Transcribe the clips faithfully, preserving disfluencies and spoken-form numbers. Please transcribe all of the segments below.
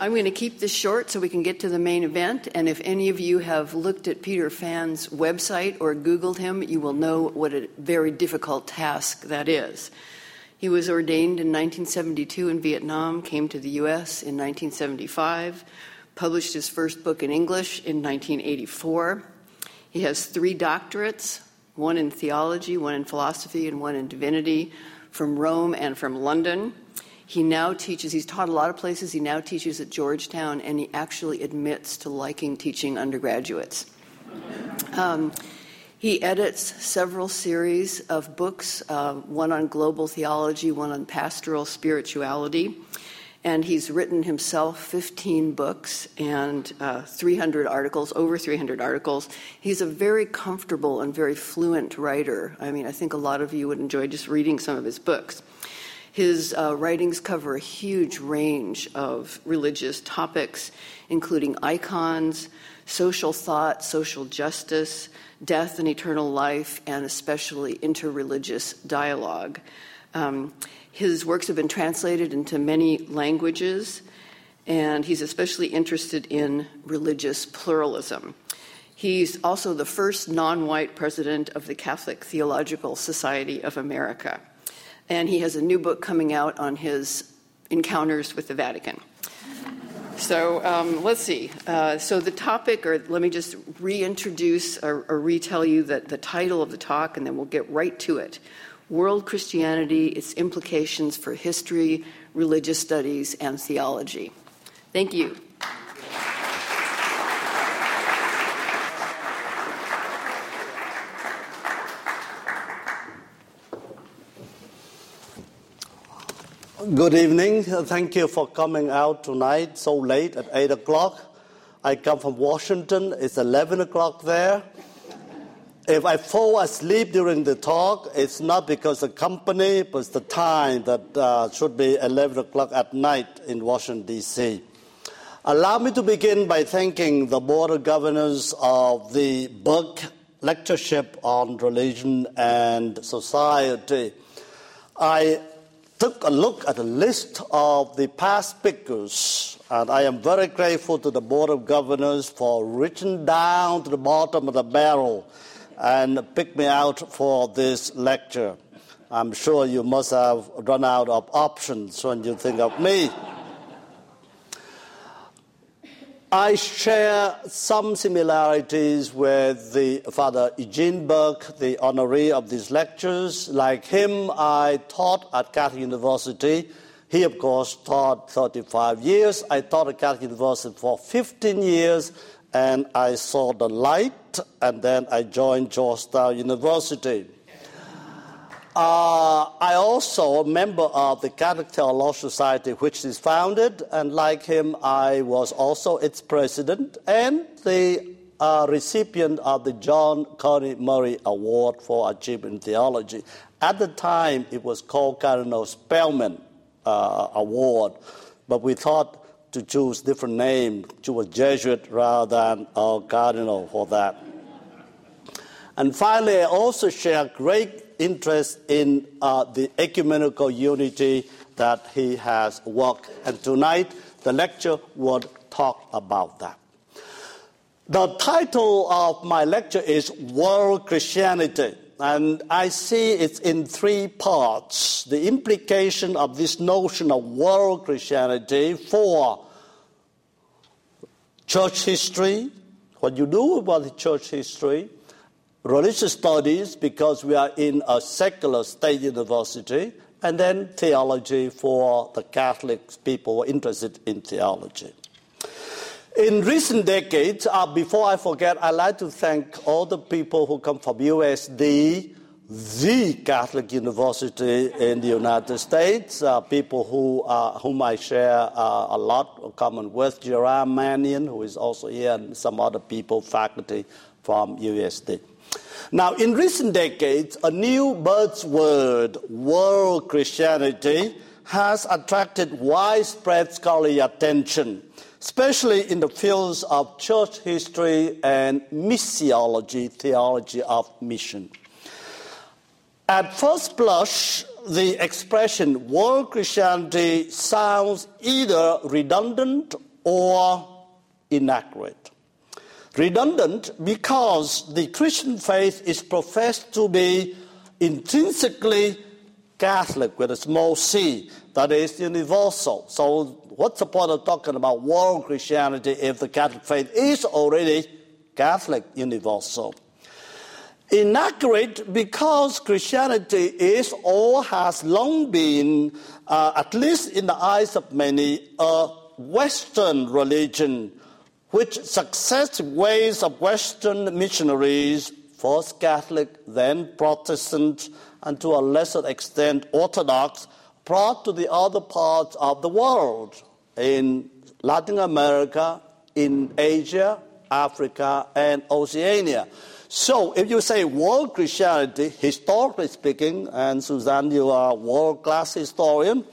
I'm going to keep this short so we can get to the main event, and if any of you have looked at Peter Phan's website or Googled him, you will know what a very difficult task that is. He was ordained in nineteen seventy-two in Vietnam, came to the U S in nineteen seventy-five, published his first book in English in nineteen eighty-four. He has three doctorates, one in theology, one in philosophy, and one in divinity, from Rome and from London. He now teaches, he's taught a lot of places, he now teaches at Georgetown, and he actually admits to liking teaching undergraduates. Um, he edits several series of books, uh, one on global theology, one on pastoral spirituality, and he's written himself fifteen books and uh, three hundred articles, over three hundred articles. He's a very comfortable and very fluent writer. I mean, I think a lot of you would enjoy just reading some of his books. His uh, writings cover a huge range of religious topics, including icons, social thought, social justice, death and eternal life, and especially interreligious dialogue. Um, his works have been translated into many languages, and he's especially interested in religious pluralism. He's also the first non-white president of the Catholic Theological Society of America. And he has a new book coming out on his encounters with the Vatican. So um, let's see. Uh, so the topic, or let me just reintroduce or, or retell you that the title of the talk, and then we'll get right to it. World Christianity, Its Implications for History, Religious Studies, and Theology. Thank you. Good evening. Thank you for coming out tonight so late at eight o'clock. I come from Washington. It's eleven o'clock there. If I fall asleep during the talk, it's not because of the company, but it's the time that uh, should be eleven o'clock at night in Washington, D C. Allow me to begin by thanking the Board of Governors of the Burke Lectureship on Religion and Society. I took a look at a list of the past speakers, and I am very grateful to the Board of Governors for reaching down to the bottom of the barrel and pick me out for this lecture. I'm sure you must have run out of options when you think of me. I share some similarities with the Father Eugene Burke, the honoree of these lectures. Like him, I taught at Catholic University. He, of course, taught thirty-five years. I taught at Catholic University for fifteen years, and I saw the light, and then I joined Georgetown University. Uh, I also a member of the Catholic Theological Society, which is founded, and like him, I was also its president and the uh, recipient of the John Courtney Murray Award for Achievement in Theology. At the time, it was called Cardinal Spellman uh, Award, but we thought to choose different name to a Jesuit rather than a cardinal for that. And finally, I also share great interest in uh, the ecumenical unity that he has worked. And tonight, the lecture will talk about that. The title of my lecture is World Christianity, and I see it's in three parts. The implication of this notion of world Christianity for church history, what you do about the church history, religious studies, because we are in a secular state university, and then theology for the Catholic people who are interested in theology. In recent decades, uh, before I forget, I'd like to thank all the people who come from U S D, the Catholic University in the United States, uh, people who uh, whom I share uh, a lot of common with, Gerard Mannion, who is also here, and some other people, faculty from U S D. Now, in recent decades, a new buzzword, world Christianity, has attracted widespread scholarly attention, especially in the fields of church history and missiology, theology of mission. At first blush, the expression world Christianity sounds either redundant or inaccurate. Redundant because the Christian faith is professed to be intrinsically Catholic with a small c, that is universal. So what's the point of talking about world Christianity if the Catholic faith is already Catholic universal? Inaccurate because Christianity is or has long been, uh, at least in the eyes of many, a Western religion, which successive waves of Western missionaries, first Catholic, then Protestant, and to a lesser extent Orthodox, brought to the other parts of the world, in Latin America, in Asia, Africa, and Oceania. So if you say world Christianity, historically speaking, and Suzanne, you are a world-class historian,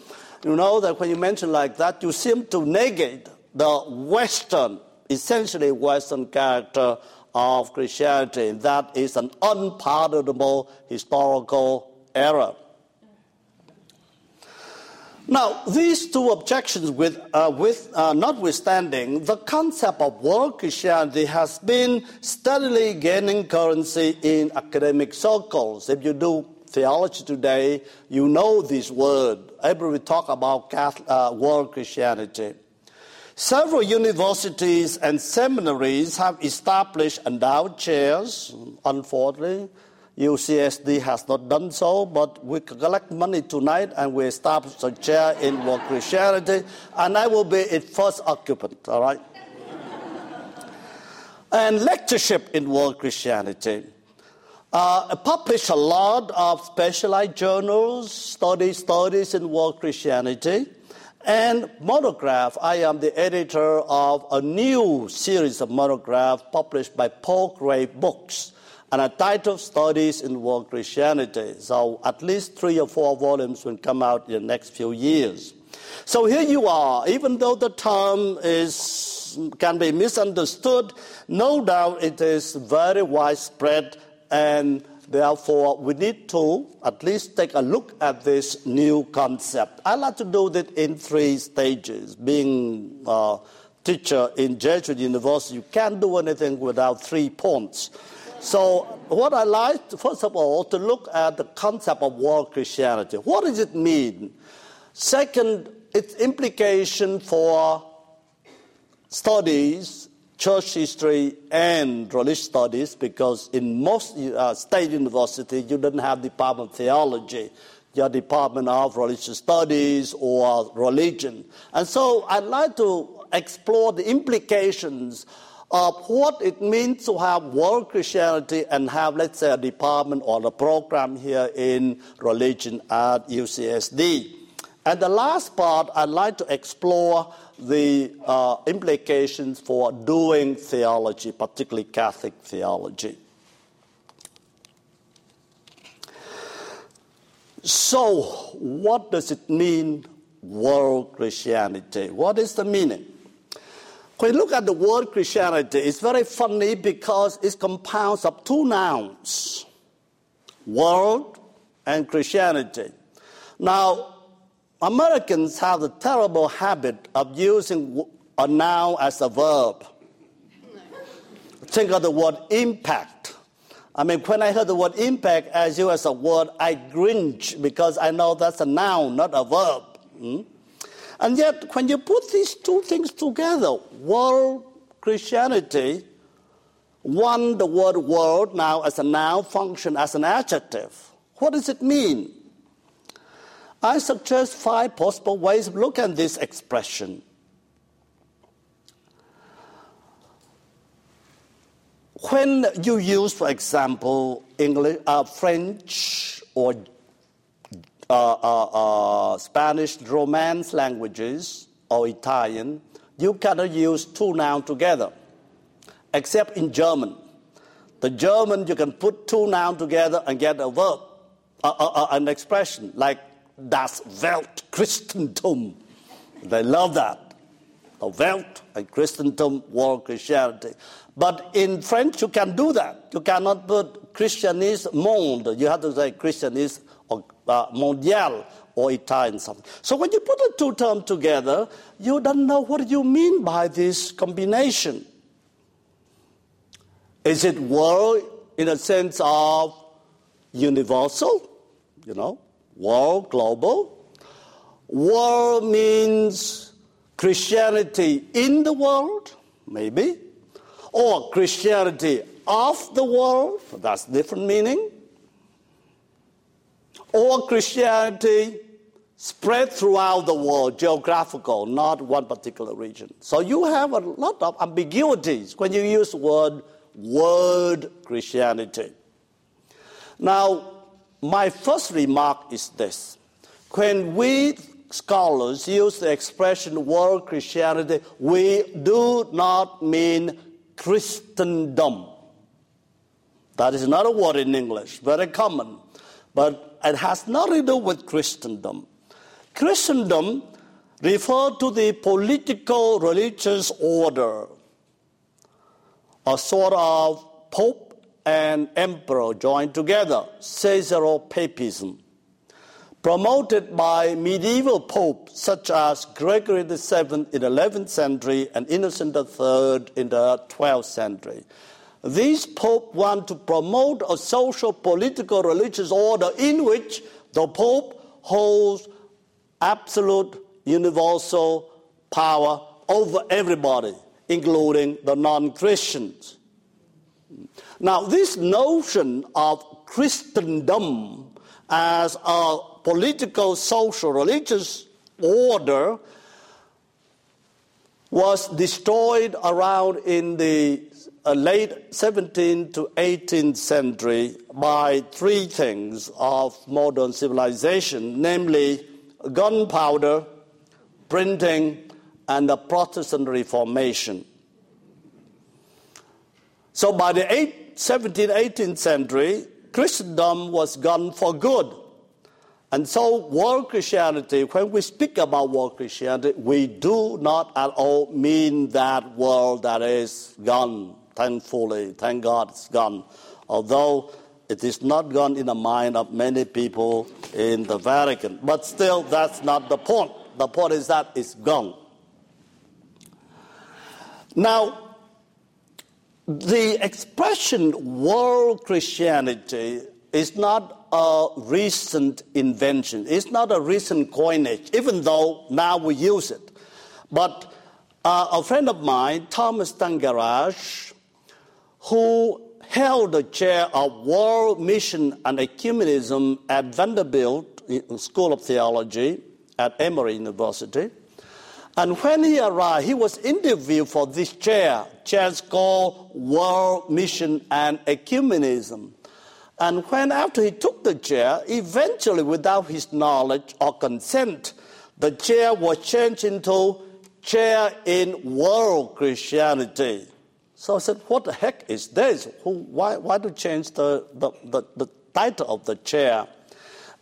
you know that when you mention like that, you seem to negate the Western, essentially Western character of Christianity. That is an unpardonable historical error. Now, these two objections with, uh, with, uh, notwithstanding, the concept of world Christianity has been steadily gaining currency in academic circles. If you do theology today, you know this word. Every we talk about Catholic, uh, world Christianity. Several universities and seminaries have established endowed chairs. Unfortunately, U C S D has not done so, but we collect money tonight and we establish a chair in world Christianity, and I will be its first occupant, all right? And lectureship in world Christianity. Uh, I publish a lot of specialized journals, study studies in world Christianity, and monograph. I am the editor of a new series of monographs published by Palgrave Books, and a title, Studies in World Christianity. So at least three or four volumes will come out in the next few years. So here you are. Even though the term is can be misunderstood, no doubt it is very widespread, and therefore we need to at least take a look at this new concept. I like to do that in three stages. Being a teacher in Jesuit University, you can't do anything without three points. So what I like, first of all, to look at the concept of world Christianity. What does it mean? Second, its implication for studies, church history, and religious studies, because in most uh, state universities, you don't have department of theology. You have department of religious studies or religion. And so I'd like to explore the implications of what it means to have world Christianity and have, let's say, a department or a program here in religion at U C S D. And the last part, I'd like to explore the uh, implications for doing theology, particularly Catholic theology. So, what does it mean, world Christianity? What is the meaning? When you look at the word Christianity, it's very funny because it compounds of two nouns, world and Christianity. Now, Americans have the terrible habit of using a noun as a verb. Think of the word impact. I mean, when I heard the word impact as used as a word, I cringe because I know that's a noun, not a verb. Hmm? And yet, when you put these two things together, world Christianity, one, the word world now as a noun function as an adjective. What does it mean? I suggest five possible ways of looking at this expression. When you use, for example, English, uh, French or Uh, uh, uh, Spanish Romance languages or Italian, you cannot use two nouns together, except in German. The German, you can put two nouns together and get a verb, uh, uh, uh, an expression like das Weltchristentum. They love that. The Welt and Christentum, world Christianity. But in French, you can do that. You cannot put Christianisme monde. You have to say Christianisme. Or, uh, mondial or it times something. So when you put the two terms together, you don't know what you mean by this combination. Is it world in a sense of universal, you know, world, global? World means Christianity in the world, maybe, or Christianity of the world, that's different meaning, or Christianity spread throughout the world, geographical, not one particular region. So you have a lot of ambiguities when you use the word word Christianity. Now, my first remark is this. When we scholars use the expression world Christianity, we do not mean Christendom. That is not a word in English, very common. But it has nothing to do with Christendom. Christendom refers to the political religious order, a sort of pope and emperor joined together, Caesaropapism, promoted by medieval popes such as Gregory the seventh in the eleventh century and Innocent the third in the twelfth century. These popes want to promote a social, political, religious order in which the pope holds absolute, universal power over everybody, including the non-Christians. Now, this notion of Christendom as a political, social, religious order was destroyed around in the late seventeenth to eighteenth century by three things of modern civilization, namely gunpowder, printing, and the Protestant Reformation. So by the seventeenth, eighteenth century, Christendom was gone for good. And so world Christianity, when we speak about world Christianity, we do not at all mean that world that is gone, thankfully. Thank God it's gone. Although it is not gone in the mind of many people in the Vatican. But still, that's not the point. The point is that it's gone. Now, the expression world Christianity is not a recent invention. It's not a recent coinage, even though now we use it. But uh, a friend of mine, Thomas Thangarash, who held the chair of World Mission and Ecumenism at Vanderbilt School of Theology at Emory University, and when he arrived, he was interviewed for this chair. Chair is called World Mission and Ecumenism. And when after he took the chair, eventually, without his knowledge or consent, the chair was changed into Chair in World Christianity. So I said, what the heck is this? Who, why, why to change the, the, the, the title of the chair?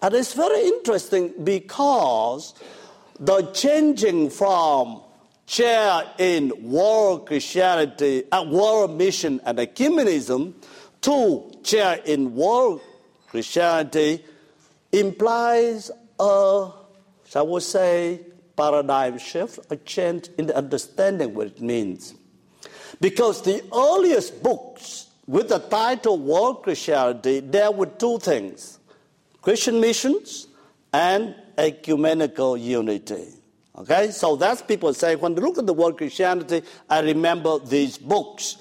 And it's very interesting because the changing from chair in world Christianity, uh, world mission and ecumenism to chair in world Christianity implies a, shall we say, paradigm shift, a change in the understanding what it means. Because the earliest books with the title World Christianity dealt with two things, Christian missions and ecumenical unity. Okay, so that's people say, when they look at the word Christianity, I remember these books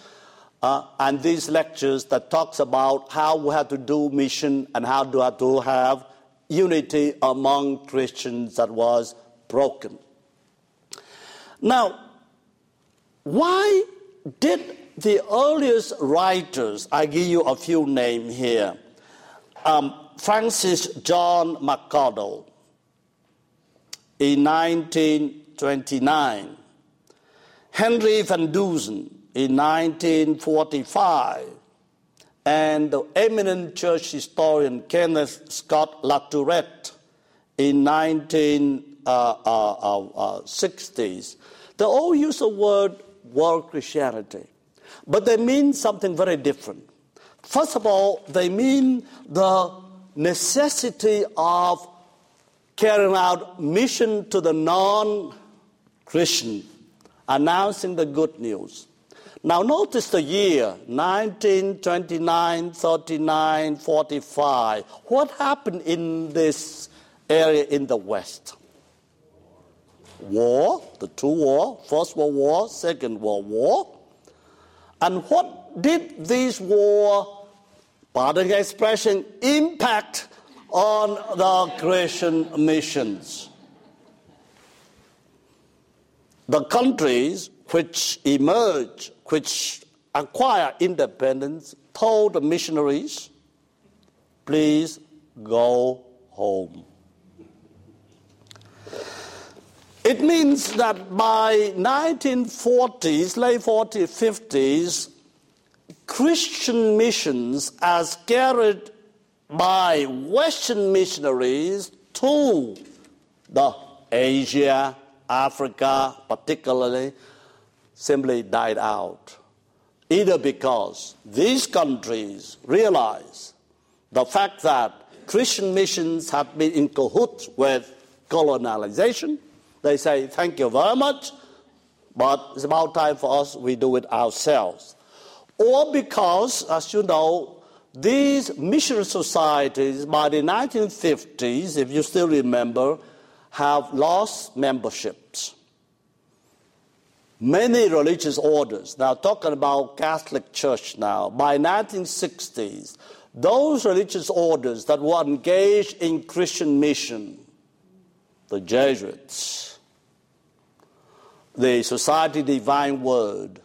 uh, and these lectures that talks about how we have to do mission and how do I to have unity among Christians that was broken. Now, why did the earliest writers, I give you a few names here, um, Francis John McConnell, in nineteen twenty-nine, Henry Van Dusen in nineteen forty-five, and the eminent church historian Kenneth Scott Latourette in nineteen sixties. They all use the word world Christianity, but they mean something very different. First of all, they mean the necessity of carrying out mission to the non-Christian, announcing the good news. Now notice the year, nineteen twenty-nine, thirty-nine, forty-five. What happened in this area in the West? War, the two wars, First World War, Second World War. And what did these wars, pardon the expression, impact on the Christian missions? The countries which emerged, which acquired independence, told the missionaries, please go home. It means that by nineteen forties, late forties, fifties, Christian missions as carried by Western missionaries to the Asia, Africa particularly, simply died out. Either because these countries realized the fact that Christian missions have been in cahoots with colonization. They say, thank you very much, but it's about time for us, we do it ourselves. Or because, as you know, these missionary societies by the nineteen fifties, if you still remember, have lost memberships. Many religious orders, now talking about Catholic Church now, by nineteen sixties, those religious orders that were engaged in Christian mission, the Jesuits, the Society Divine Word,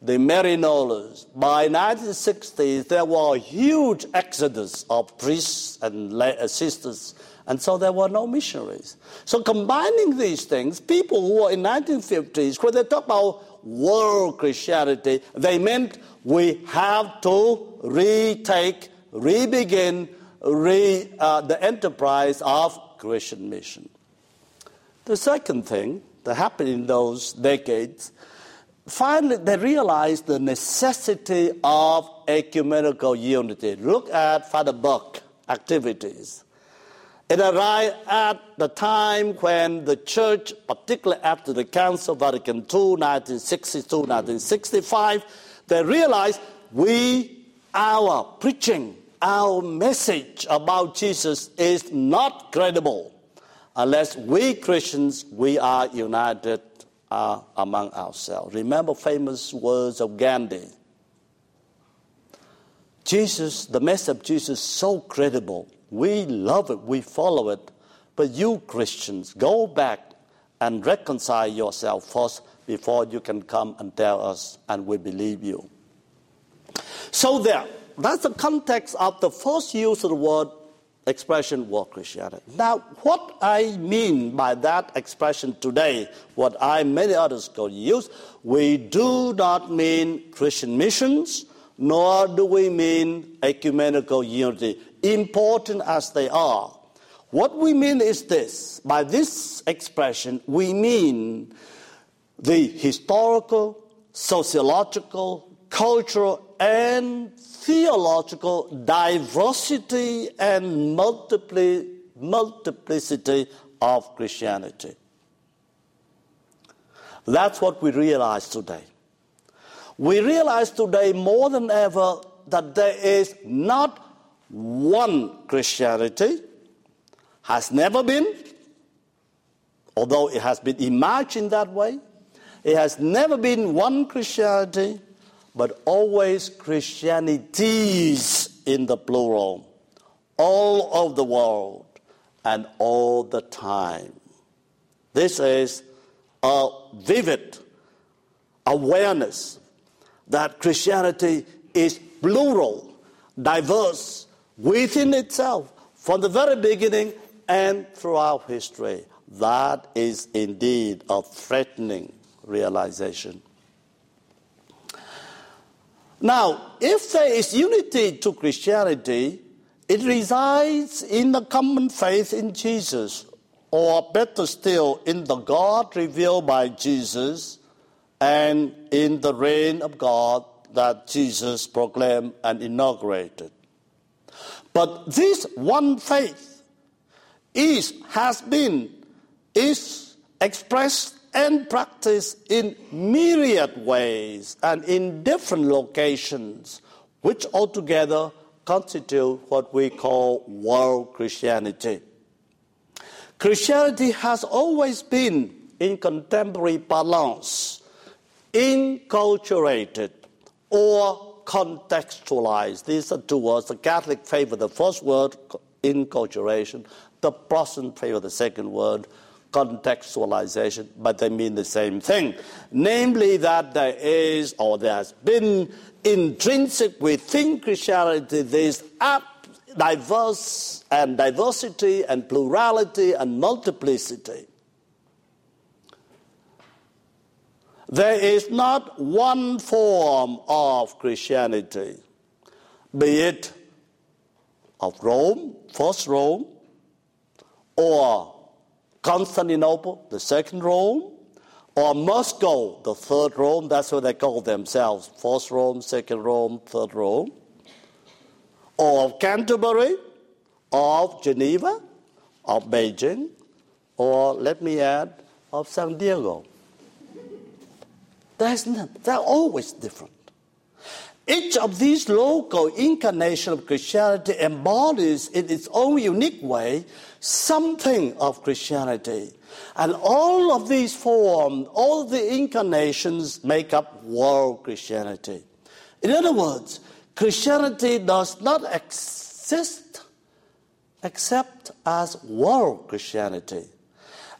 the Marinolers, by nineteen sixties, there were a huge exodus of priests and lay sisters, and so there were no missionaries. So combining these things, people who were in nineteen fifties, when they talk about world Christianity, they meant we have to retake, re-begin re, uh, the enterprise of Christian mission. The second thing that happened in those decades, finally they realized the necessity of ecumenical unity. Look at Father Burke activities. It arrived at the time when the church, particularly after the Council of Vatican two, nineteen sixty-two, nineteen sixty-five, they realized we, our preaching, our message about Jesus is not credible unless we Christians, we are united uh, among ourselves. Remember famous words of Gandhi. Jesus, the message of Jesus is so credible. We love it, we follow it. But you Christians, go back and reconcile yourself first before you can come and tell us and we believe you. So there, that's the context of the first use of the word expression world Christianity. Now, what I mean by that expression today, what I and many others go use, we do not mean Christian missions, nor do we mean ecumenical unity, important as they are. What we mean is this. By this expression, we mean the historical, sociological, cultural, and theological diversity and multiplicity of Christianity. That's what we realize today. We realize today more than ever that there is not one Christianity, has never been, although it has been imagined that way, it has never been one Christianity, but always Christianities in the plural, all over the world and all the time. This is a vivid awareness that Christianity is plural, diverse within itself from the very beginning and throughout history. That is indeed a threatening realization. Now, if there is unity to Christianity, it resides in the common faith in Jesus, or better still, in the God revealed by Jesus and in the reign of God that Jesus proclaimed and inaugurated. But this one faith is, has been, is expressed and practiced in myriad ways and in different locations, which altogether constitute what we call world Christianity. Christianity has always been, in contemporary parlance, inculturated or contextualized. These are two words. The Catholic favor the first word, inculturation. The Protestant favor the second word, contextualization, but they mean the same thing. Namely, that there is, or there has been, intrinsic within Christianity this up, diverse and diversity and plurality and multiplicity. There is not one form of Christianity, be it of Rome, first Rome, or Constantinople, the second Rome, or Moscow, the third Rome. That's what they call themselves, first Rome, second Rome, third Rome, or of Canterbury, of Geneva, of Beijing, or, let me add, of San Diego. There's none. They're always different. Each of these local incarnations of Christianity embodies in its own unique way something of Christianity. And all of these forms, all the incarnations make up world Christianity. In other words, Christianity does not exist except as world Christianity.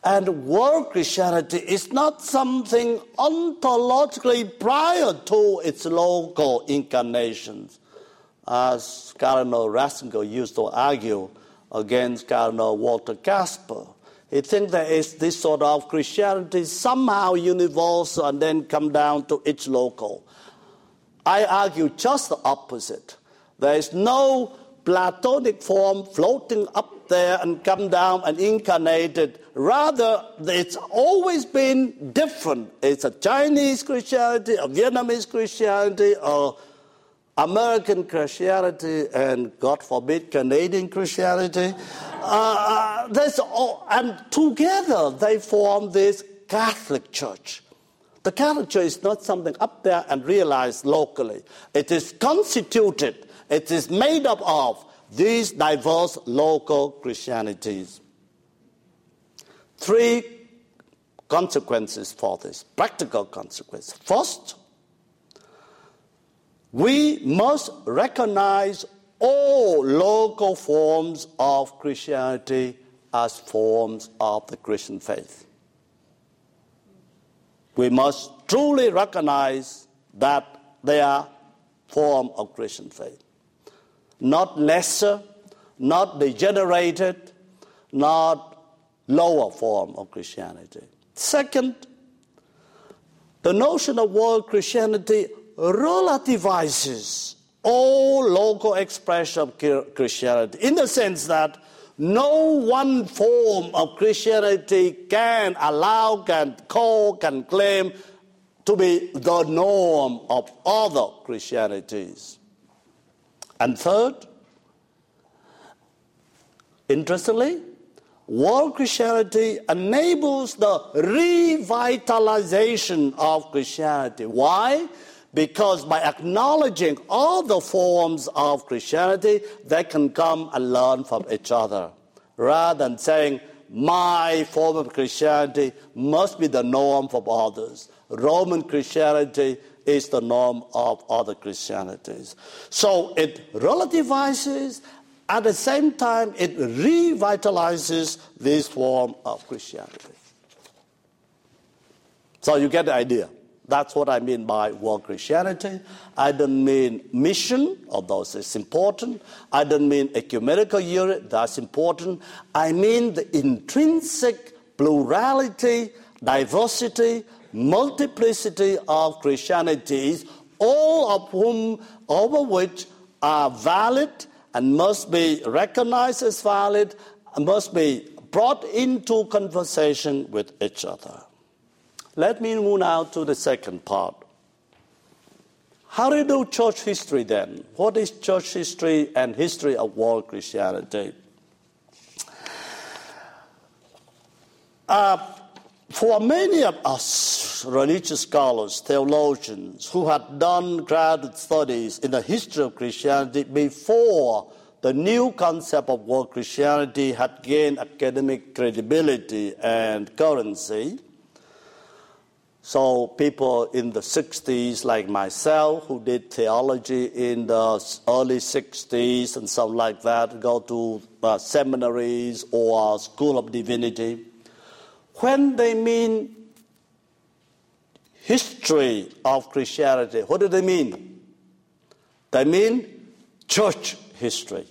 And world Christianity is not something ontologically prior to its local incarnations, as Cardinal Ratzinger used to argue against Cardinal Walter Kasper. He thinks there is this sort of Christianity somehow universal and then come down to its local. I argue just the opposite. There is no Platonic form floating up there and come down and incarnated. Rather, it's always been different. It's a Chinese Christianity, a Vietnamese Christianity, or American Christianity, and God forbid, Canadian Christianity. uh, that's all, and together they form this Catholic Church. The Catholic Church is not something up there and realized locally. It is constituted. It is made up of these diverse local Christianities. Three consequences for this, practical consequences. First, we must recognize all local forms of Christianity as forms of the Christian faith. We must truly recognize that they are forms of Christian faith. Not lesser, not degenerated, not lower form of Christianity. Second, the notion of world Christianity relativizes all local expression of Christianity in the sense that no one form of Christianity can allow, can call, can claim to be the norm of other Christianities. And third, interestingly, world Christianity enables the revitalization of Christianity. Why? Because by acknowledging all the forms of Christianity, they can come and learn from each other, rather than saying, my form of Christianity must be the norm for others. Roman Christianity is the norm of other Christianities. So it relativizes, at the same time, it revitalizes this form of Christianity. So you get the idea. That's what I mean by world Christianity. I don't mean mission, although it's important. I don't mean ecumenical unit, that's important. I mean the intrinsic plurality, diversity, multiplicity of Christianities, all of whom, over which are valid and must be recognized as valid, and must be brought into conversation with each other. Let me move now to the second part. How do you do church history then? What is church history and history of world Christianity? Uh, for many of us, religious scholars, theologians, who had done graduate studies in the history of Christianity before the new concept of world Christianity had gained academic credibility and currency. So people in the sixties, like myself, who did theology in the early sixties and something like that, go to uh, seminaries or school of divinity. When they mean history of Christianity, what do they mean? They mean church history.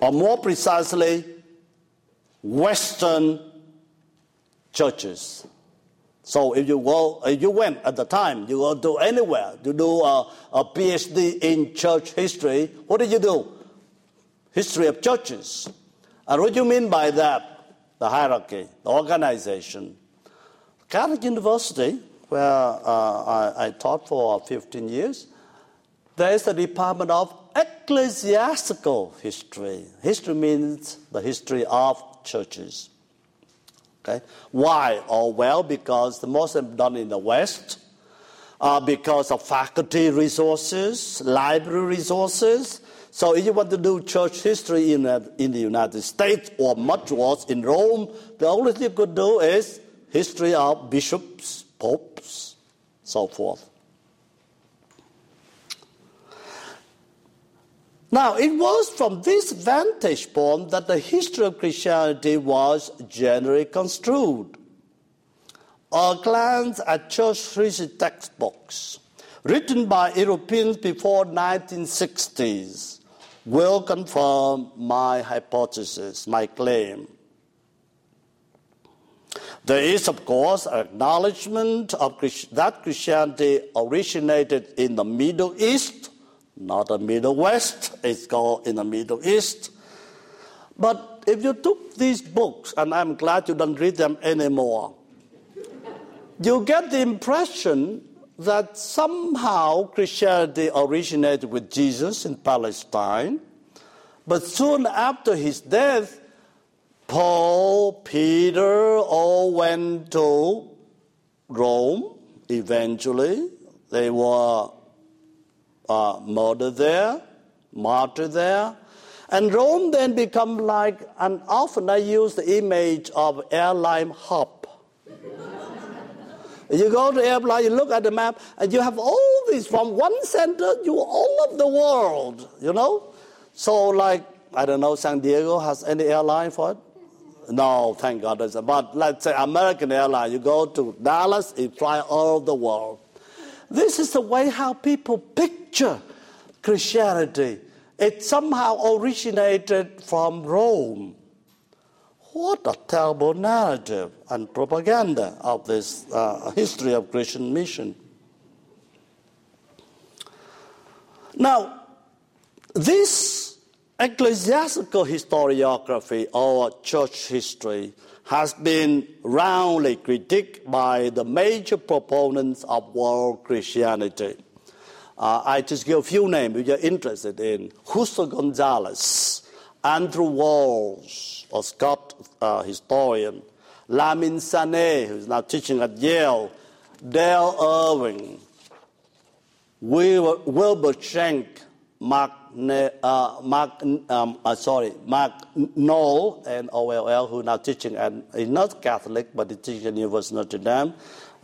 Or more precisely, Western churches. So if you go, if you went at the time, you go to anywhere to do a, a PhD in church history, what did you do? History of churches. And what do you mean by that? The hierarchy, the organization. Catholic University, where uh, I, I taught for fifteen years, there is the department of ecclesiastical history. History means the history of churches. Okay. Why? Oh, well, because the most of them done in the West, uh, because of faculty resources, library resources. So if you want to do church history in, uh, in the United States or much worse in Rome, the only thing you could do is history of bishops, popes, so forth. Now, it was from this vantage point that the history of Christianity was generally construed. A glance at church history textbooks written by Europeans before nineteen sixties will confirm my hypothesis, my claim. There is, of course, an acknowledgement of that Christianity originated in the Middle East, not the Middle West, it's called in the Middle East. But if you took these books, and I'm glad you don't read them anymore, you get the impression that somehow Christianity originated with Jesus in Palestine, but soon after his death, Paul, Peter all went to Rome eventually. They were Uh, murdered there, martyred there. And Rome then become like, and often I use the image of airline hub. You go to airline, you look at the map, and you have all these from one center to all of the world, you know? So like, I don't know, San Diego has any airline for it? No, thank God. But let's say American airline, you go to Dallas, you fly all the world. This is the way how people picture Christianity. It somehow originated from Rome. What a terrible narrative and propaganda of this uh, history of Christian mission. Now, this ecclesiastical historiography or church history has been roundly critiqued by the major proponents of world Christianity. Uh, I just give a few names if you're interested in. Justo Gonzalez, Andrew Walls, a Scott uh, historian, Lamin Sanneh, who's now teaching at Yale, Dale Irvin, Wilbur Shenk, Mark Ne, uh, Mark, um, uh, sorry, Mark Noll, N O L L, who is now teaching, and he's not Catholic, but he's teaching at the University of Notre Dame,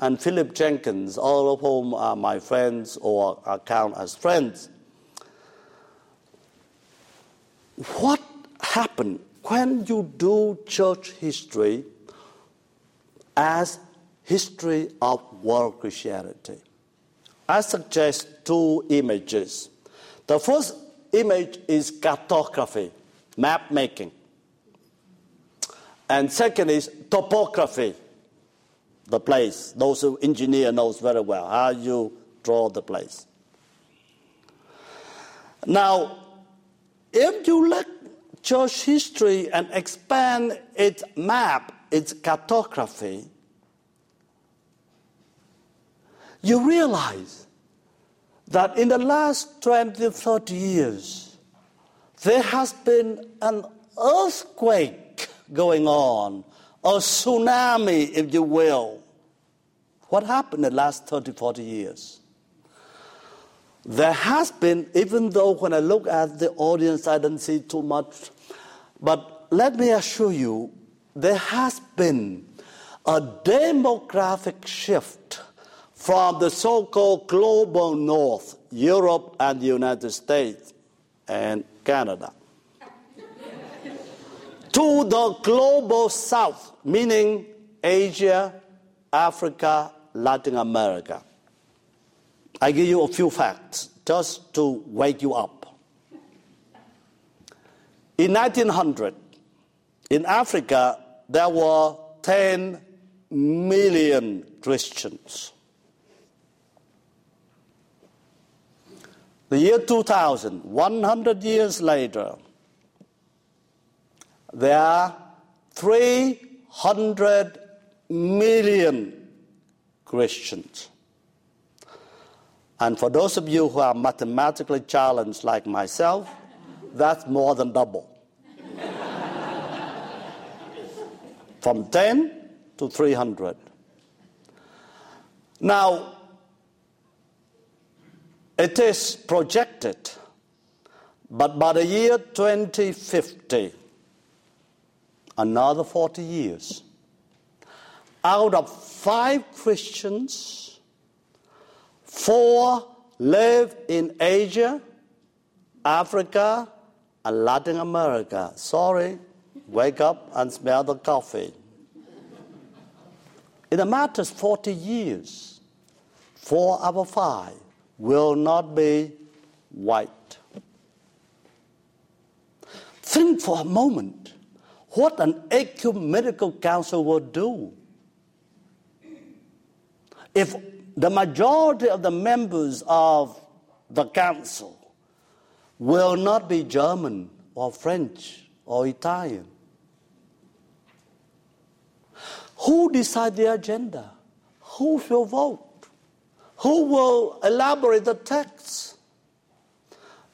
and Philip Jenkins, all of whom are my friends or are count as friends. What happened when you do church history as history of world Christianity? I suggest two images. The first image is cartography, map making. And second is topography, the place. Those who engineer knows very well how you draw the place. Now, if you let church history and expand its map, its cartography, you realize that in the last twenty, thirty years, there has been an earthquake going on a tsunami, if you will. What happened in the last thirty, forty years? There has been, even though when I look at the audience, I don't see too much. But let me assure you, there has been a demographic shift from the so-called global north, Europe and the United States and Canada, to the global south, meaning Asia, Africa, Latin America. I give you a few facts just to wake you up. In nineteen hundred, in Africa, there were ten million Christians. The year two thousand, one hundred years later, there are three hundred million Christians. And for those of you who are mathematically challenged like myself, that's more than double. From ten to three hundred. Now, it is projected, but by the year twenty fifty, another forty years, out of five Christians, four live in Asia, Africa, and Latin America. Sorry, wake up and smell the coffee. In a matter of forty years, four out of five will not be white. Think for a moment what an ecumenical council would do if the majority of the members of the council will not be German or French or Italian. Who decides the agenda? Who will vote? Who will elaborate the text?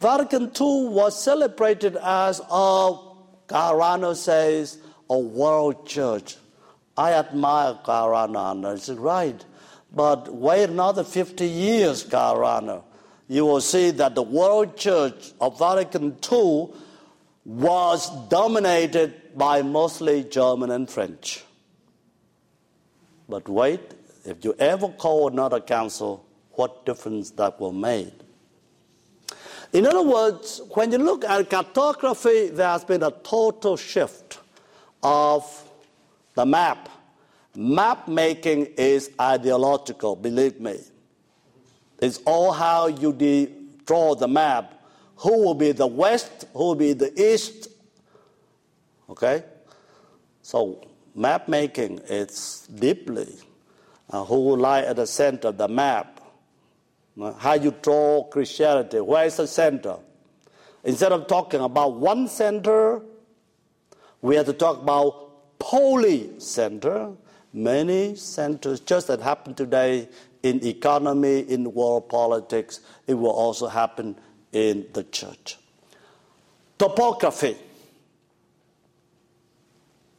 Vatican two was celebrated as a, Carano says, a world church. I admire Carano, and it's right. But wait another fifty years, Carano, you will see that the world church of Vatican two was dominated by mostly German and French. But wait, if you ever call another council, what difference that will make? In other words, when you look at cartography, there has been a total shift of the map. Map-making is ideological, believe me. It's all how you de- draw the map. Who will be the West? Who will be the East? Okay? So map-making is deeply uh, who will lie at the center of the map. How you draw Christianity. Where is the center? Instead of talking about one center, we have to talk about poly-center. Many centers, just as happened today in economy, in world politics, it will also happen in the church. Topography.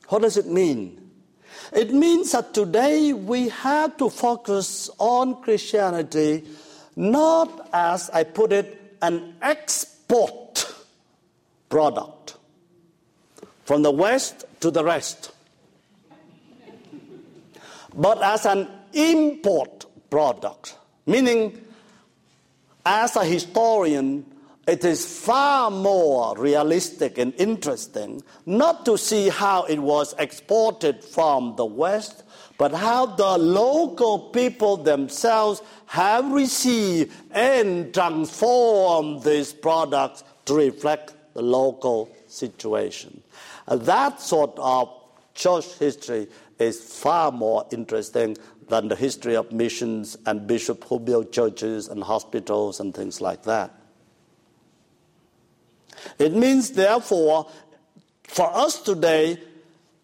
What does it mean? It means that today we have to focus on Christianity not as, I put it, an export product from the West to the rest, but as an import product, meaning as a historian, it is far more realistic and interesting not to see how it was exported from the West, but how the local people themselves have received and transformed these products to reflect the local situation. That sort of church history is far more interesting than the history of missions and bishops who built churches and hospitals and things like that. It means, therefore, for us today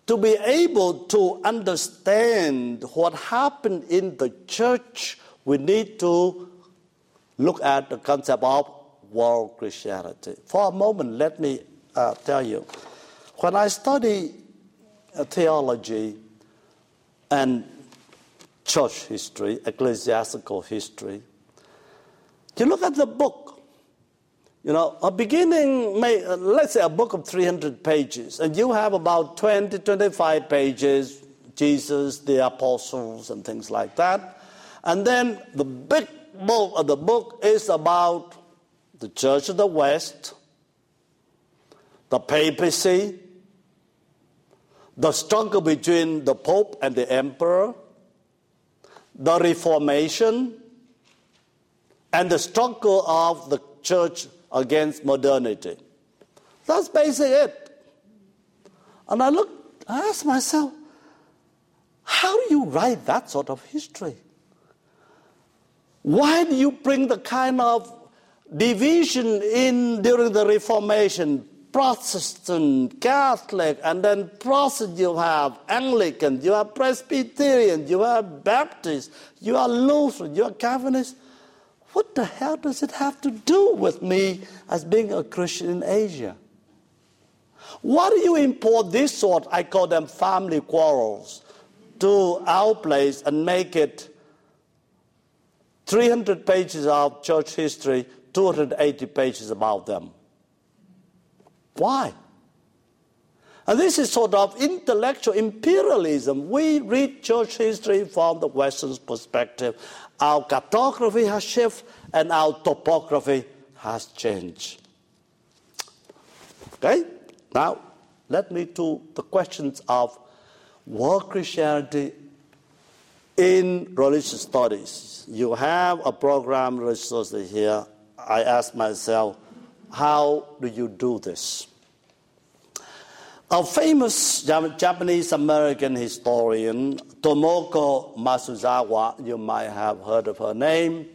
to be able to understand what happened in the church, we need to look at the concept of world Christianity. For a moment, let me uh, tell you, when I study theology and church history, ecclesiastical history. You look at the book, you know, a beginning, may, uh, let's say a book of three hundred pages, and you have about twenty, twenty-five pages, Jesus, the apostles, and things like that. And then the big bulk of the book is about the Church of the West, the papacy, the struggle between the Pope and the Emperor, the Reformation, and the struggle of the Church against modernity. That's basically it. And I looked, I asked myself, how do you write that sort of history? Why do you bring the kind of division in during the Reformation? Protestant, Catholic, and then Protestant, you have Anglican, you have Presbyterian, you have Baptist, you are Lutheran, you are Calvinist. What the hell does it have to do with me as being a Christian in Asia? Why do you import this sort, I call them family quarrels, to our place and make it three hundred pages of church history, two hundred eighty pages about them? Why? And this is sort of intellectual imperialism. We read church history from the Western perspective. Our cartography has shifted and our topography has changed. Okay? Now, let me to the questions of world Christianity in religious studies. You have a program religious studies here. I ask myself, how do you do this? A famous Japanese-American historian, Tomoko Masuzawa, you might have heard of her name,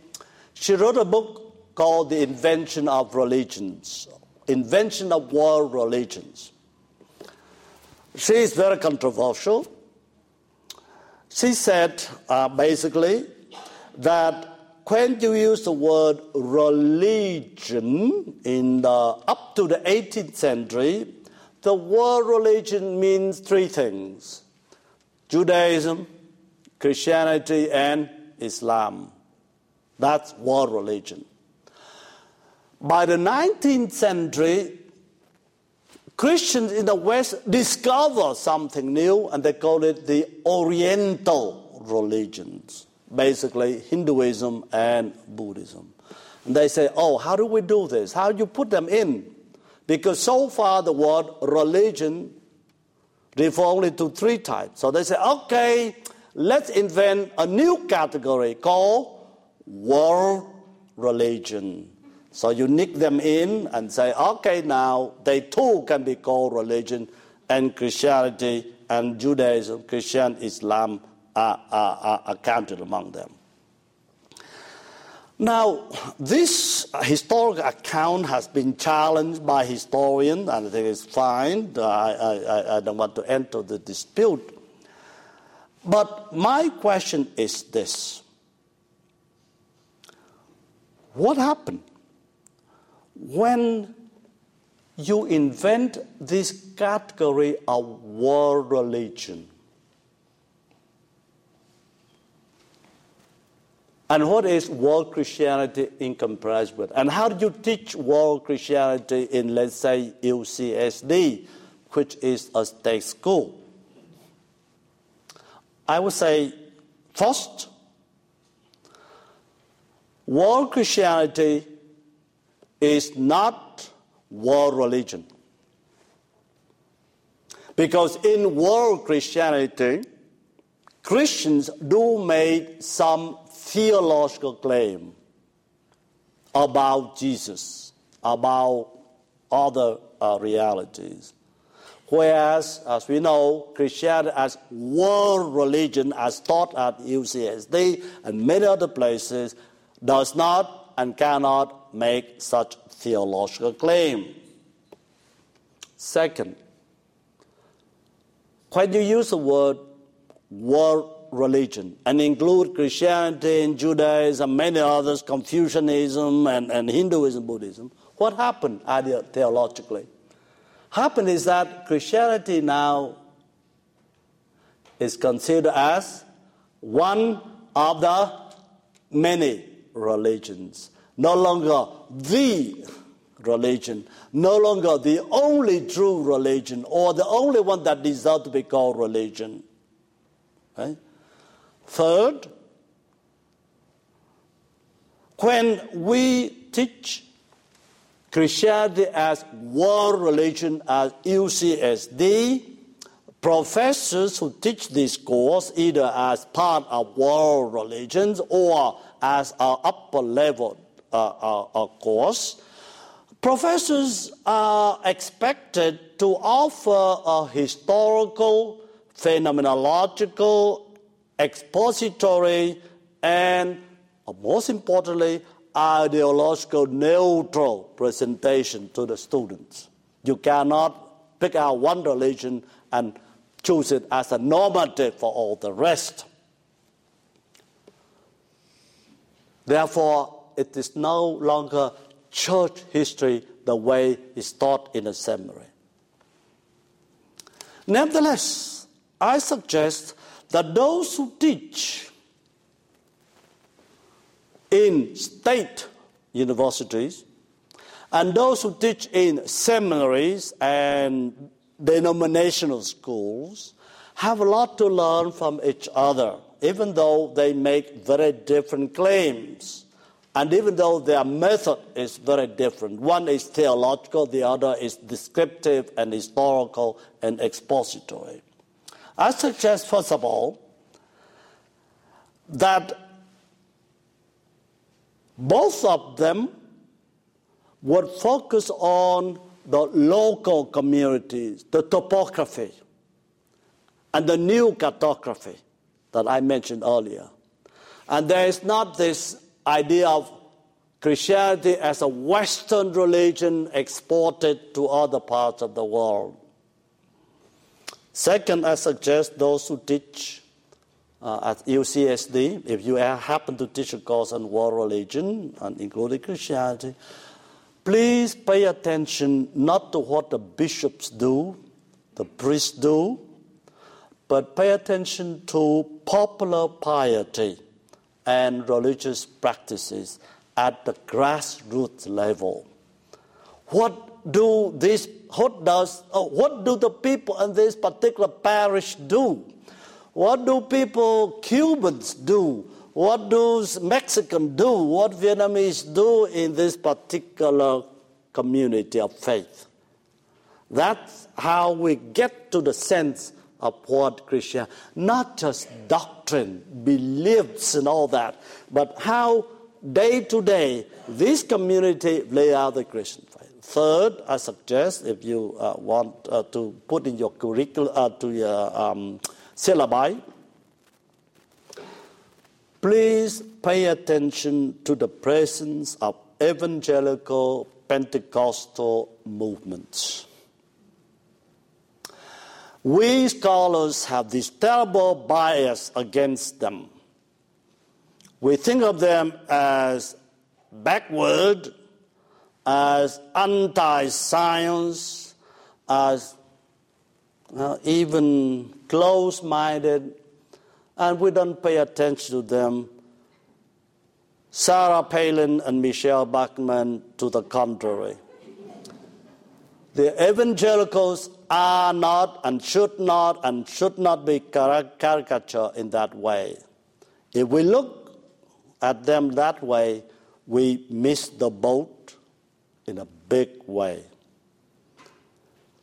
she wrote a book called The Invention of Religions, Invention of World Religions. She is very controversial. She said, uh, basically, that when you use the word religion in the, up to the eighteenth century, the word religion means three things: Judaism, Christianity, and Islam. That's world religion. By the nineteenth century, Christians in the West discover something new, and they call it the Oriental religions. Basically Hinduism and Buddhism. And they say, oh, how do we do this? How do you put them in? Because so far the word religion refers only to three types. So they say, okay, let's invent a new category called world religion. So you nick them in and say, okay, now they too can be called religion, and Christianity and Judaism, Christian, Islam, Are, are, are counted among them. Now, this historical account has been challenged by historians, and I think it's fine. I, I, I don't want to enter the dispute. But my question is this: what happened when you invent this category of world religion? And what is world Christianity in comparison with? And how do you teach world Christianity in, let's say, U C S D, which is a state school? I would say, first, world Christianity is not world religion. Because in world Christianity, Christians do make some theological claim about Jesus, about other uh, realities. Whereas, as we know, Christianity as world religion, as taught at U C S D and many other places, does not and cannot make such theological claim. Second, when you use the word world religion and include Christianity and Judaism, many others, Confucianism and, and Hinduism, Buddhism, what happened theologically? Happened is that Christianity now is considered as one of the many religions, no longer the religion, no longer the only true religion or the only one that deserves to be called religion. Right? Third, when we teach Christianity as world religion at U C S D, professors who teach this course either as part of world religions or as an upper level uh, uh, uh, course, professors are expected to offer a historical, phenomenological, expository, and most importantly, ideological neutral presentation to the students. You cannot pick out one religion and choose it as a normative for all the rest. Therefore, it is no longer church history the way it's taught in a seminary. Nevertheless, I suggest that those who teach in state universities and those who teach in seminaries and denominational schools have a lot to learn from each other, even though they make very different claims, and even though their method is very different. One is theological, the other is descriptive and historical and expository. I suggest, first of all, that both of them would focus on the local communities, the topography, and the new cartography that I mentioned earlier. And there is not this idea of Christianity as a Western religion exported to other parts of the world. Second, I suggest those who teach uh, at U C S D, if you happen to teach a course on world religion, and including Christianity, please pay attention not to what the bishops do, the priests do, but pay attention to popular piety and religious practices at the grassroots level. What do these, what does, what do the people in this particular parish do? What do people, Cubans do? What do Mexicans do? What Vietnamese do in this particular community of faith? That's how we get to the sense of what Christianity, not just doctrine, beliefs and all that, but how day to day this community lay out the Christian faith. Third, I suggest if you uh, want uh, to put in your curriculum, uh, to your um, syllabi, please pay attention to the presence of evangelical Pentecostal movements. We scholars have this terrible bias against them. We think of them as backward, as anti-science, as uh, even close-minded, and we don't pay attention to them. Sarah Palin and Michelle Bachmann to the contrary. The evangelicals are not and should not and should not be caricature in that way. If we look at them that way, we miss the boat in a big way.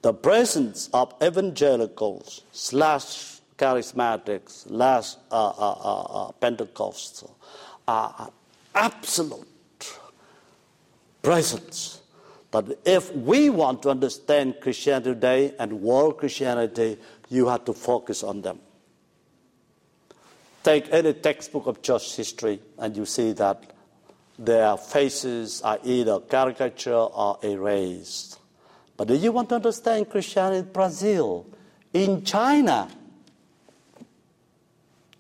The presence of evangelicals slash charismatics slash uh, uh, uh, uh, Pentecostal are absolute presence. But if we want to understand Christianity today and world Christianity, you have to focus on them. Take any textbook of church history and you see that their faces are either caricature or erased. But if you want to understand Christianity in Brazil, in China,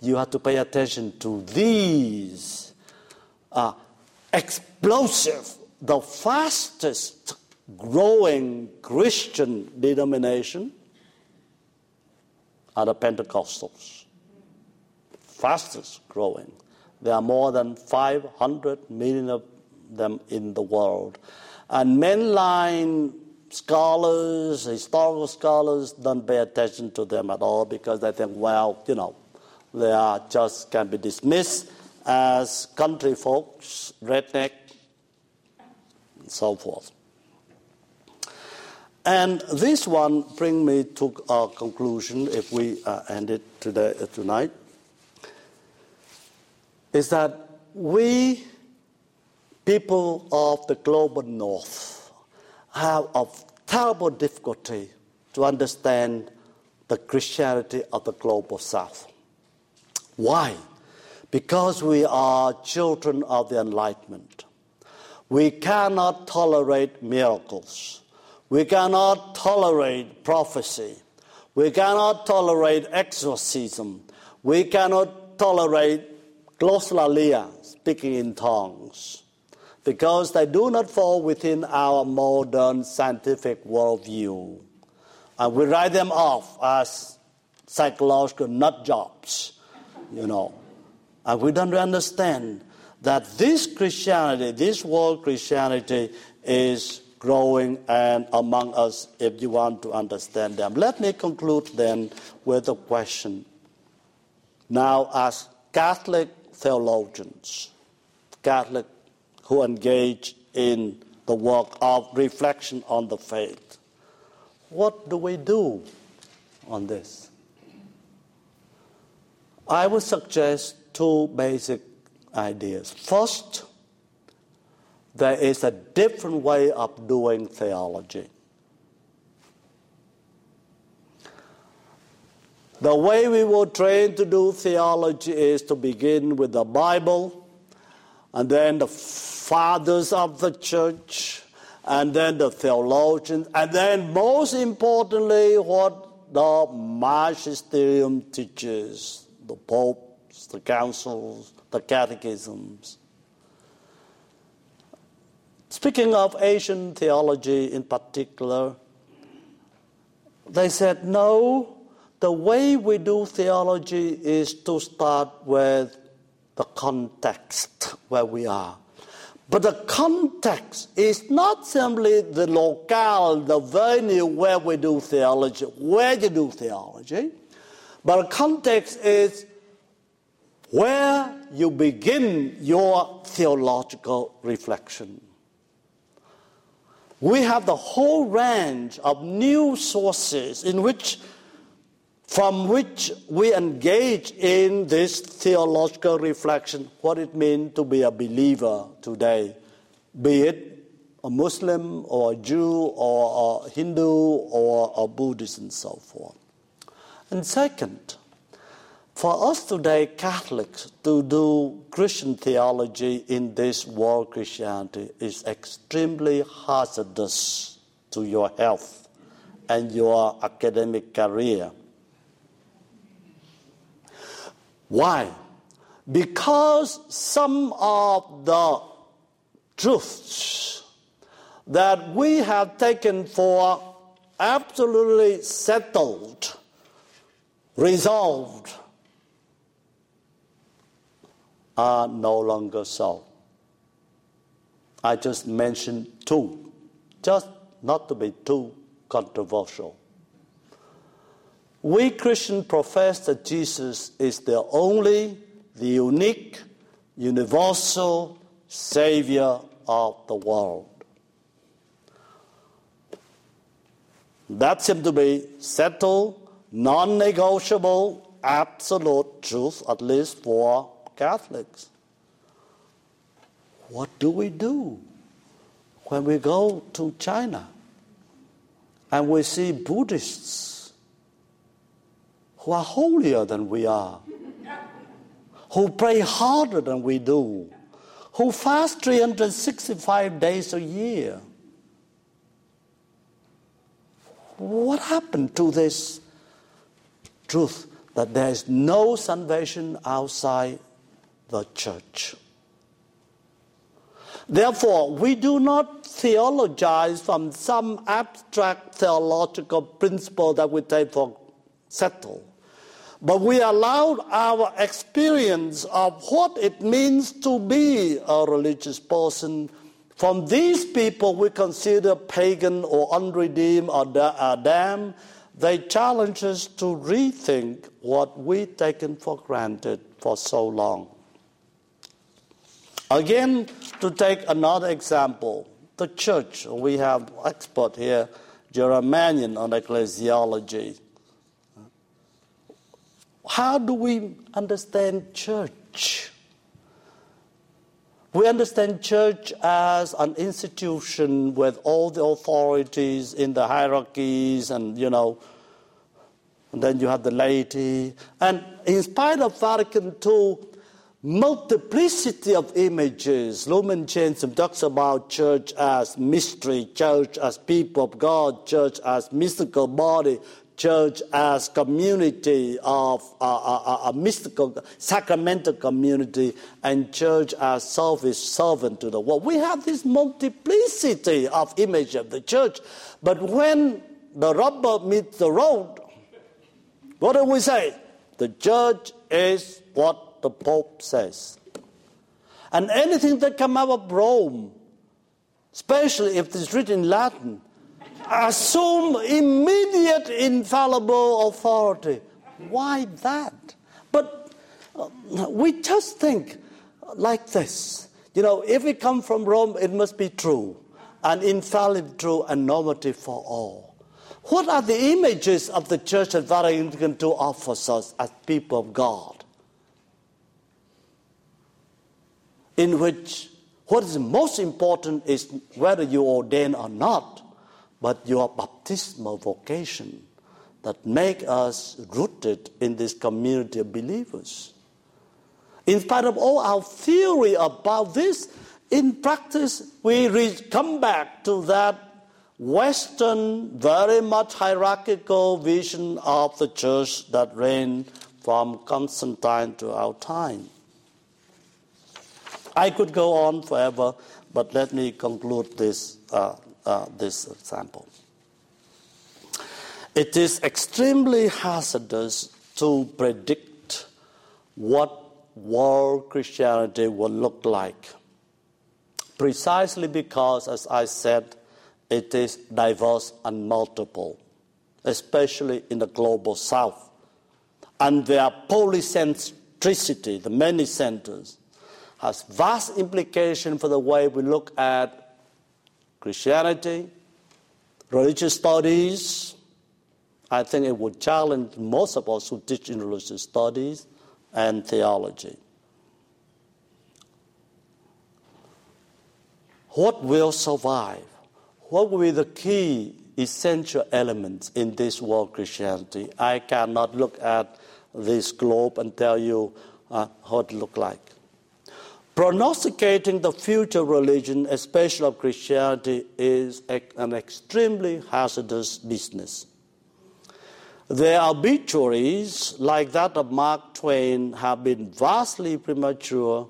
you have to pay attention to these uh, explosive, the fastest growing Christian denomination are the Pentecostals, fastest growing. There are more than five hundred million of them in the world. And mainline scholars, historical scholars, don't pay attention to them at all because they think, well, you know, they are just can be dismissed as country folks, redneck, and so forth. And this one brings me to our conclusion, if we uh, end it today, uh, tonight, is that we, people of the global north, have a terrible difficulty to understand the Christianity of the global south. Why? Because we are children of the Enlightenment. We cannot tolerate miracles. We cannot tolerate prophecy. We cannot tolerate exorcism. We cannot tolerate glossolalia, speaking in tongues, because they do not fall within our modern scientific worldview. And we write them off as psychological nut jobs, you know. And we don't understand that this Christianity, this world Christianity, is growing and among us if you want to understand them. Let me conclude then with a question. Now, as Catholic theologians, Catholic who engage in the work of reflection on the faith, what do we do on this? I would suggest two basic ideas. First, there is a different way of doing theology. The way we were trained to do theology is to begin with the Bible, and then the fathers of the church, and then the theologians, and then most importantly what the magisterium teaches, the popes, the councils, the catechisms. Speaking of Asian theology in particular, they said, no, the way we do theology is to start with the context where we are. But the context is not simply the locale, the venue where we do theology, where you do theology, but the context is where you begin your theological reflection. We have the whole range of new sources in which, from which we engage in this theological reflection, what it means to be a believer today, be it a Muslim or a Jew or a Hindu or a Buddhist and so forth. And second, for us today, Catholics, to do Christian theology in this world Christianity is extremely hazardous to your health and your academic career. Why? Because some of the truths that we have taken for absolutely settled, resolved, are no longer so. I just mentioned two, just not to be too controversial. We Christians profess that Jesus is the only, the unique, universal Savior of the world. That seems to be settled, non-negotiable, absolute truth, at least for Catholics. What do we do when we go to China and we see Buddhists who are holier than we are, who pray harder than we do, who fast three hundred sixty-five days a year? What happened to this truth that there is no salvation outside the church? Therefore, we do not theologize from some abstract theological principle that we take for settled, but we allowed our experience of what it means to be a religious person. From these people we consider pagan or unredeemed or damned, they challenge us to rethink what we've taken for granted for so long. Again, to take another example, the church. We have expert here, Gerard Mannion, on ecclesiology. How do we understand church? We understand church as an institution with all the authorities in the hierarchies, and, you know, and then you have the laity. And in spite of Vatican two, multiplicity of images. Lumen Gentium talks about church as mystery, church as people of God, church as mystical body, church as community of a uh, uh, uh, mystical, sacramental community, and church as service, servant to the world. We have this multiplicity of images of the church, but when the rubber meets the road, what do we say? The church is what the Pope says. And anything that comes out of Rome, especially if it's written in Latin, assume immediate infallible authority. Why that? But uh, we just think like this. You know, if it comes from Rome, it must be true, and infallible, true, and normative for all. What are the images of the church that Vatican two offers us as people of God? In which what is most important is whether you ordain or not, but your baptismal vocation that make us rooted in this community of believers. In spite of all our theory about this, in practice we reach, come back to that Western, very much hierarchical vision of the church that reigned from Constantine to our time. I could go on forever, but let me conclude this, uh, uh, this example. It is extremely hazardous to predict what world Christianity will look like, precisely because, as I said, it is diverse and multiple, especially in the global south, and their polycentricity, the many centers, has vast implications for the way we look at Christianity, religious studies. I think it would challenge most of us who teach in religious studies and theology. What will survive? What will be the key essential elements in this world Christianity? I cannot look at this globe and tell you uh, what it looks like. Prognosticating the future religion, especially of Christianity, is an extremely hazardous business. Their obituaries, like that of Mark Twain, have been vastly premature,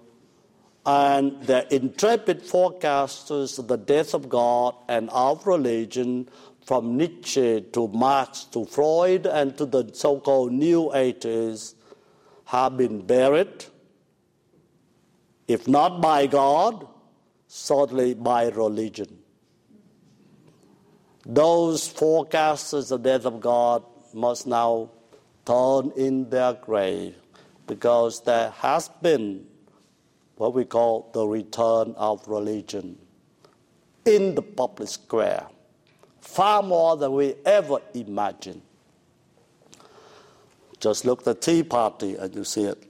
and their intrepid forecasters of the death of God and of religion, from Nietzsche to Marx to Freud and to the so-called New Atheists, have been buried, if not by God, certainly by religion. Those forecasters of the death of God must now turn in their grave, because there has been what we call the return of religion in the public square, far more than we ever imagined. Just look at the Tea Party and you see it.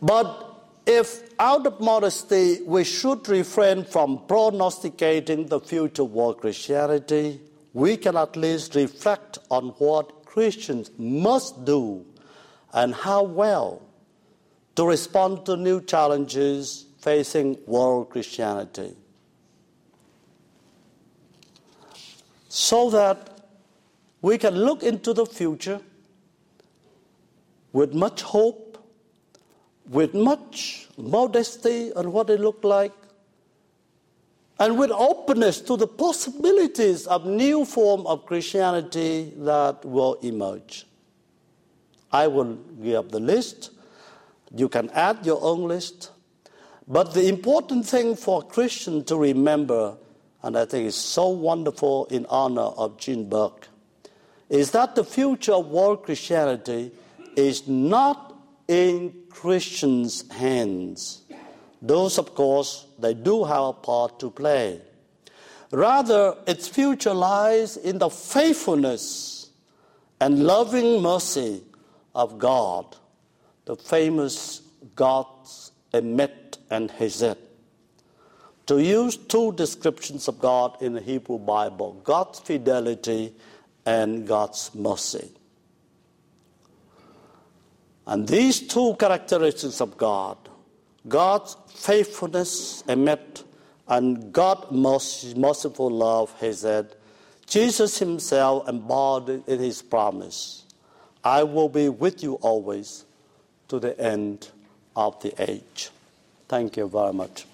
But if out of modesty we should refrain from prognosticating the future world Christianity, we can at least reflect on what Christians must do and how well to respond to new challenges facing world Christianity, so that we can look into the future with much hope, with much modesty on what it looked like, and with openness to the possibilities of new form of Christianity that will emerge. I will give up the list. You can add your own list. But the important thing for Christians to remember, and I think it's so wonderful in honor of Gene Burke, is that the future of world Christianity is not in Christians' hands. Those, of course, they do have a part to play. Rather, its future lies in the faithfulness and loving mercy of God, the famous gods Emet and Hesed. To use two descriptions of God in the Hebrew Bible, God's fidelity and God's mercy. And these two characteristics of God, God's faithfulness, Emet, and God's merciful love, Hesed, Jesus himself embodied in his promise, I will be with you always to the end of the age. Thank you very much.